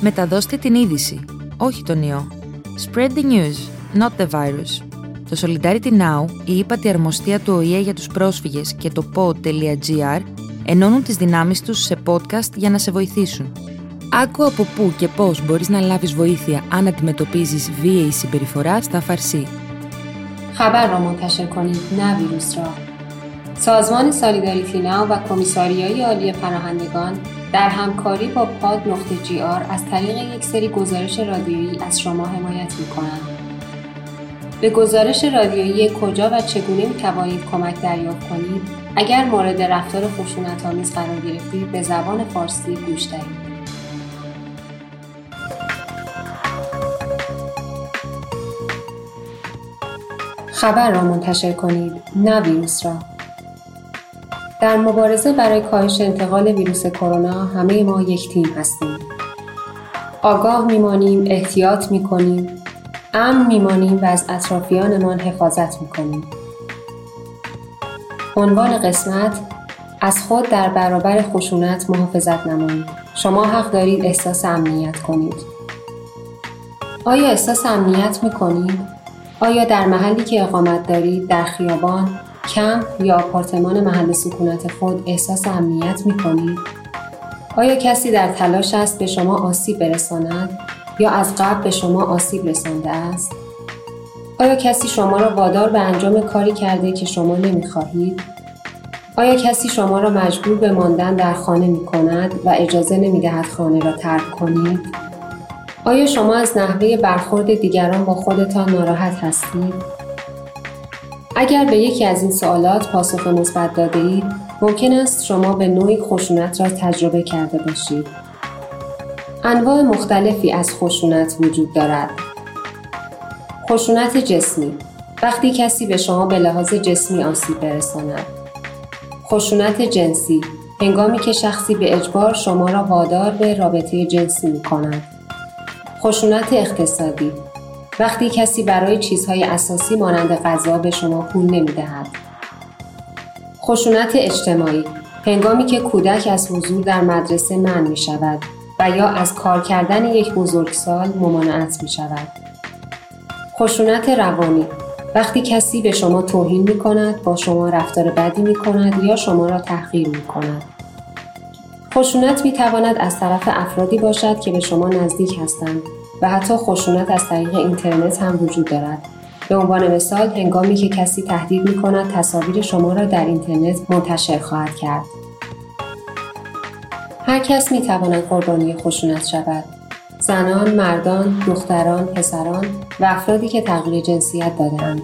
Μεταδώστε την είδηση, όχι τον ιό. Spread the news, not the virus. Το Solidarity Now, η ύπατη αρμοστία του ΟΗΕ για τους πρόσφυγες και το pod.gr ενώνουν τις δυνάμεις τους σε podcast για να σε βοηθήσουν. Άκου από πού και πώς μπορείς να λάβεις βοήθεια αν αντιμετωπίζεις βίαιη συμπεριφορά στα Φαρσί. خبر را منتشر کنید نه ویروس را. سازمان سالیداریتی ناو و کمیساریای عالی پناهندگان در همکاری با pod.gr از طریق یک سری گزارش رادیویی از شما حمایت می‌کنند. به گزارش رادیویی کجا و چگونه می‌توانید کمک دریافت کنید اگر مورد رفتار خشونت‌آمیز قرار گرفتید به زبان فارسی گوش دهید. خبر را منتشر کنید، نه ویروس را. در مبارزه برای کاهش انتقال ویروس کرونا همه ما یک تیم هستیم. آگاه میمانیم، احتیاط میکنیم، امن میمانیم و از اطرافیانمان حفاظت میکنیم. عنوان قسمت، از خود در برابر خشونت محافظت نمایید. شما حق دارید احساس امنیت کنید. آیا احساس امنیت میکنید؟ آیا در محلی که اقامت دارید، در خیابان، کمپ یا آپارتمان محل سکونت خود احساس امنیت می‌کنید؟ آیا کسی در تلاش است به شما آسیب برساند یا از قبل به شما آسیب رسانده است؟ آیا کسی شما را وادار به انجام کاری کرده که شما نمی‌خواهید؟ آیا کسی شما را مجبور به ماندن در خانه می‌کند و اجازه نمی‌دهد خانه را ترک کنید؟ آیا شما از نحوه برخورد دیگران با خودتان ناراحت هستید؟ اگر به یکی از این سوالات پاسخ مثبت داده اید، ممکن است شما به نوعی خشونت را تجربه کرده باشید. انواع مختلفی از خشونت وجود دارد. خشونت جسمی، وقتی کسی به شما به لحاظ جسمی آسیب برساند. خشونت جنسی، هنگامی که شخصی به اجبار شما را وادار به رابطه جنسی می‌کند. خشونت اقتصادی، وقتی کسی برای چیزهای اساسی مانند غذا به شما پول نمی‌دهد. خشونت اجتماعی، هنگامی که کودک از حضور در مدرسه منع می‌شود و یا از کار کردن یک بزرگسال ممانعت می‌شود. خشونت روانی، وقتی کسی به شما توهین می‌کند، با شما رفتار بدی می‌کند یا شما را تحقیر می‌کند. خشونت می‌تواند از طرف افرادی باشد که به شما نزدیک هستند و حتی خشونت از طریق اینترنت هم وجود دارد. به عنوان مثال، هنگامی که کسی تهدید می‌کند تصاویر شما را در اینترنت منتشر خواهد کرد. هر کس می‌تواند قربانی خشونت شود. زنان، مردان، دختران، پسران و افرادی که تغییر جنسیت داده‌اند.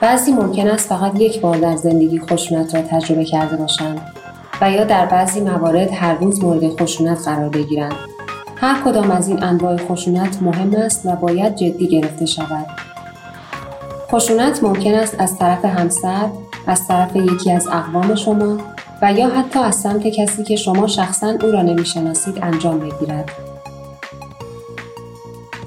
بعضی ممکن است فقط یک بار در زندگی خشونت را تجربه کرده باشند و یا در بعضی موارد هر روز مورد خشونت قرار بگیرند. هر کدام از این انواع خشونت مهم است و باید جدی گرفته شود. خشونت ممکن است از طرف همسر، از طرف یکی از اقوام شما و یا حتی از سمت کسی که شما شخصاً او را نمی‌شناسید انجام بگیرد.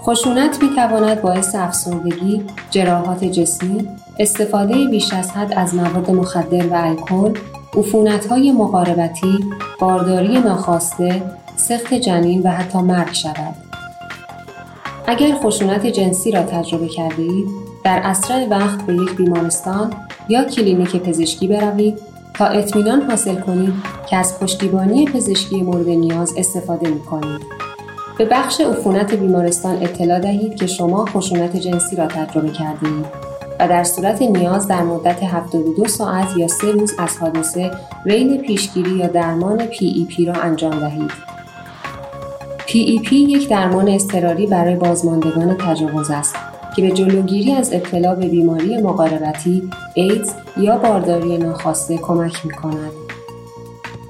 خشونت می‌تواند باعث افسردگی، جراحات جسمی، استفاده بیش از حد از مواد مخدر و الکل، عفونت‌های مقاربتی، بارداری ناخواسته، سقط جنین و حتی مرگ شود. اگر خشونت جنسی را تجربه کردید، در اسرع وقت به یک بیمارستان یا کلینیک پزشکی بروید تا اطمینان حاصل کنید که از پشتیبانی پزشکی مورد نیاز استفاده می‌کنید. به بخش عفونت بیمارستان اطلاع دهید که شما خشونت جنسی را تجربه کردید و در صورت نیاز در مدت 72 ساعت یا 3 روز از حادثه ریل پیشگیری یا درمان PEP را انجام دهید. PEP یک درمان اضطراری برای بازماندگان تجاوز است که به جلوگیری از ابتلا به بیماری مقاربتی، ایدز یا بارداری ناخواسته کمک می‌کند.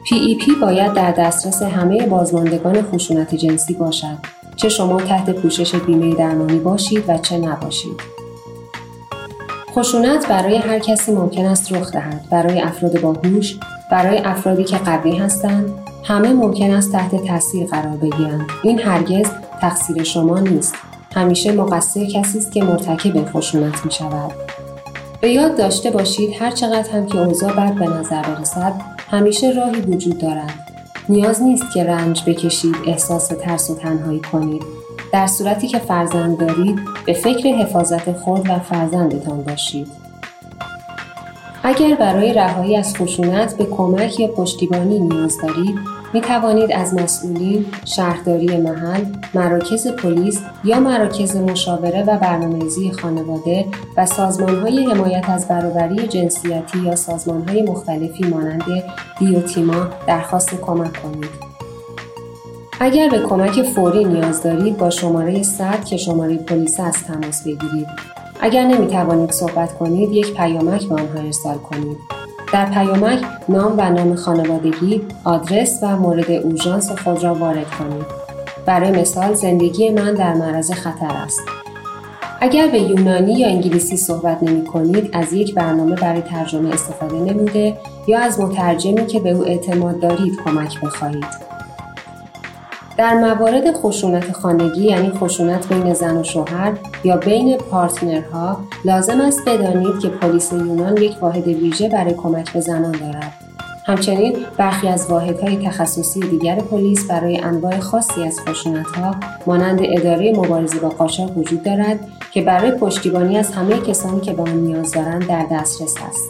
PEP باید در دسترس همه بازماندگان خشونت جنسی باشد، چه شما تحت پوشش بیمه درمانی باشید و چه نباشید. خشونت برای هر کسی ممکن است رخ دهد، برای افراد باهوش، برای افرادی که قوی هستند، همه ممکن است تحت تاثیر قرار بگیرند. این هرگز تقصیر شما نیست. همیشه مقصر کسی است که مرتکب خشونت می شود. به یاد داشته باشید هر چقدر هم که اوضاع بد به نظر برسد، همیشه راهی وجود دارد. نیاز نیست که رنج بکشید، احساس ترس و تنهایی کنید. در صورتی که فرزند دارید، به فکر حفاظت خود و فرزندتان باشید. اگر برای رهایی از خشونت به کمک یا پشتیبانی نیاز دارید، می توانید از مسئولین، شهرداری محل، مراکز پلیس یا مراکز مشاوره و برنامه‌ریزی خانواده و سازمان‌های حمایت از برابری جنسیتی یا سازمان‌های مختلفی مانند دیوتیما درخواست کمک کنید. اگر به کمک فوری نیاز دارید، با شماره 100 که شماره پلیس است تماس بگیرید. اگر نمی توانید صحبت کنید، یک پیامک به آنها ارسال کنید. در پیامک نام و نام خانوادگی، آدرس و مورد اورژانس خود را وارد کنید. برای مثال، زندگی من در معرض خطر است. اگر به یونانی یا انگلیسی صحبت نمی کنید، از یک برنامه برای ترجمه استفاده نموده یا از مترجمی که به او اعتماد دارید کمک بخواهید. در موارد خشونت خانگی، یعنی خشونت بین زن و شوهر یا بین پارتنرها، لازم است بدانید که پلیس یونان یک واحد ویژه برای کمک به زنان دارد. همچنین برخی از واحدهای تخصصی دیگر پلیس برای انواع خاصی از خشونت‌ها مانند اداره مبارزه با قاچاق وجود دارد که برای پشتیبانی از همه کسانی که به آن نیاز دارند در دسترس است.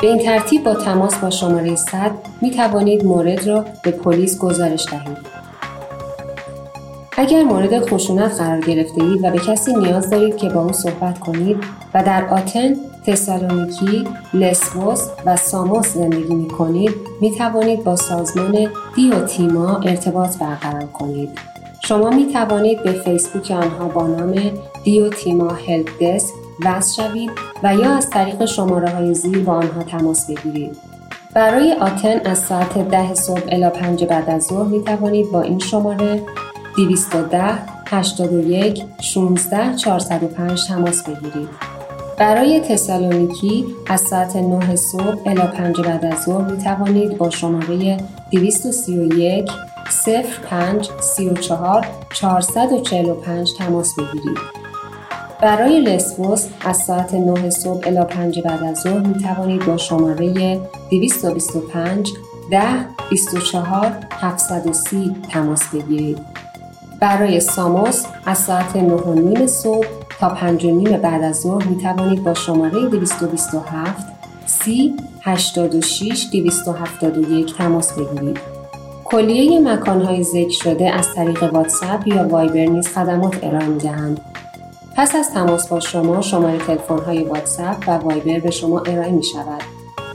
به این ترتیب با تماس با شماره 100 می توانید مورد را به پلیس گزارش دهید. اگر مورد خشونت قرار گرفته‌اید و به کسی نیاز دارید که با او صحبت کنید و در آتن، تسالونیکی، لسبوس و ساموس زندگی می‌کنید، می‌توانید با سازمان دیوتیما ارتباط برقرار کنید. شما می‌توانید به فیسبوک آنها با نام دیوتیما هلپ دسک وصل شوید و یا از طریق شماره‌های زیر با آنها تماس بگیرید. برای آتن از ساعت 10 صبح الی 5 بعد از ظهر می‌توانید با این شماره 210-81-16-405 تماس بگیرید. برای تسالونیکی از ساعت 9 صبح الی 5 بعد از ظهر می توانید با شماره 231-05-34-445 تماس بگیرید. برای لسبوس از ساعت 9 صبح الی 5 بعد از ظهر می توانید با شماره 225-10-24-730 تماس بگیرید. برای ساموس از ساعت 9:30 صبح تا 5:30 بعد از ظهر می توانید با شماره 227-386-271 تماس بگیرید. کلیه مکان‌های ذکر شده از طریق واتساپ یا وایبر نیز خدمات ارائه می‌دهند. پس از تماس با شما، شماره تلفن‌های واتساپ و وایبر به شما ارائه می‌شود.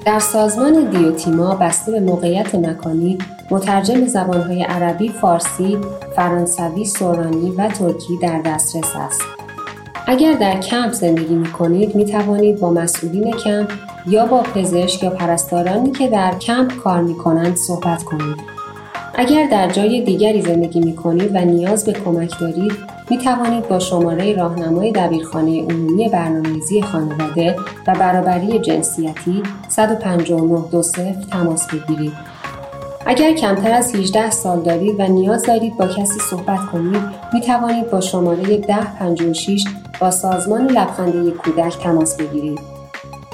در سازمان دیوتیما بسته به موقعیت مکانی، مترجم زبان‌های عربی، فارسی، فرانسوی، سورانی و ترکی در دسترس است. اگر در کمپ زندگی می‌کنید، می‌توانید با مسئولین کمپ یا با پزشک یا پرستارانی که در کمپ کار می‌کنند صحبت کنید. اگر در جای دیگری زندگی می‌کنید و نیاز به کمک دارید، می‌توانید با شماره راهنمای دبیرخانه عمومی برنامه‌ریزی خانواده و برابری جنسیتی 15920 تماس بگیرید. اگر کمتر از 18 سال دارید و نیاز دارید با کسی صحبت کنید، می‌توانید با شماره 1056 با سازمان لبخند کودک تماس بگیرید.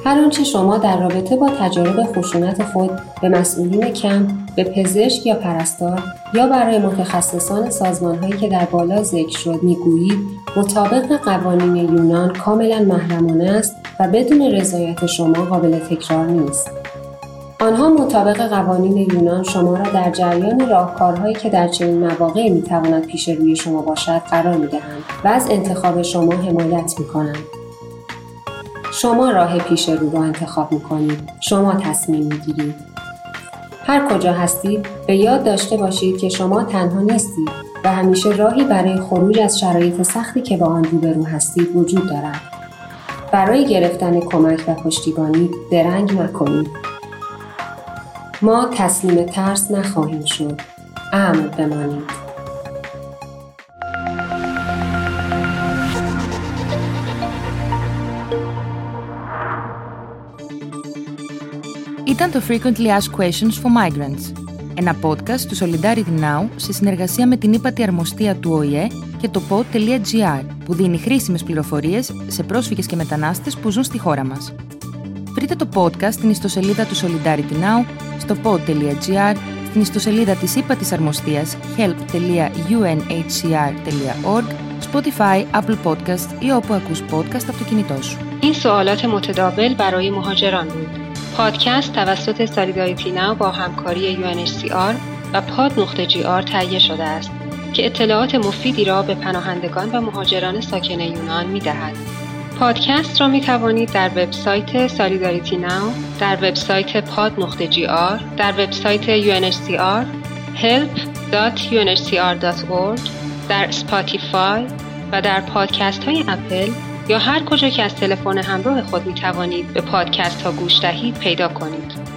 هر آنچه شما در رابطه با تجارب خشونت خود به مسئولین کمپ، به پزشک یا پرستار یا برای متخصصان سازمان‌هایی که در بالا ذکر شد می‌گویید، مطابق قوانین یونان کاملاً محرمانه است و بدون رضایت شما قابل تکرار نیست. آنها مطابق قوانین یونان شما را در جریان راهکارهایی که در چنین مواقعی می‌تواند پیش روی شما باشد قرار می‌دهند و از انتخاب شما حمایت می‌کنند. شما راه پیش رو را انتخاب می‌کنید. شما تصمیم می‌گیرید. هر کجا هستید، به یاد داشته باشید که شما تنها نیستید و همیشه راهی برای خروج از شرایط سختی که با آن روبرو هستید وجود دارد. برای گرفتن کمک و پشتیبانی درنگ نکنید. ما تسلیم ترس نخواهیم شد. امن بمانید. Ήταν το Frequently Asked Questions for Migrants, ένα podcast του Solidarity Now σε συνεργασία με την ύπατη αρμοστία του ΟΗΕ και το pod.gr που δίνει χρήσιμες πληροφορίες σε πρόσφυγες και μετανάστες που ζουν στη χώρα μας. Βρείτε το podcast στην ιστοσελίδα του Solidarity Now, στο pod.gr, στην ιστοσελίδα της ΥΠΑ της Αρμοστίας help.unhcr.org, Spotify, Apple Podcast ή όπου ακούς podcast από το κινητό σου. این سوالات متداول برای مهاجران بود. پادکست توسط Solidarity Now با همکاری UNHCR و pod.gr تهیه شده است که اطلاعات مفیدی را به پناهندگان و مهاجران ساکن یونان می‌دهد. پادکست را می‌توانید در وبسایت Solidarity Now، در وبسایت pod.gr، در وبسایت UNHCR help.unhcr.org، در Spotify و در پادکست‌های اپل یا هر کجا که از تلفن همراه خود می‌توانید به پادکست ها گوش دهید پیدا کنید.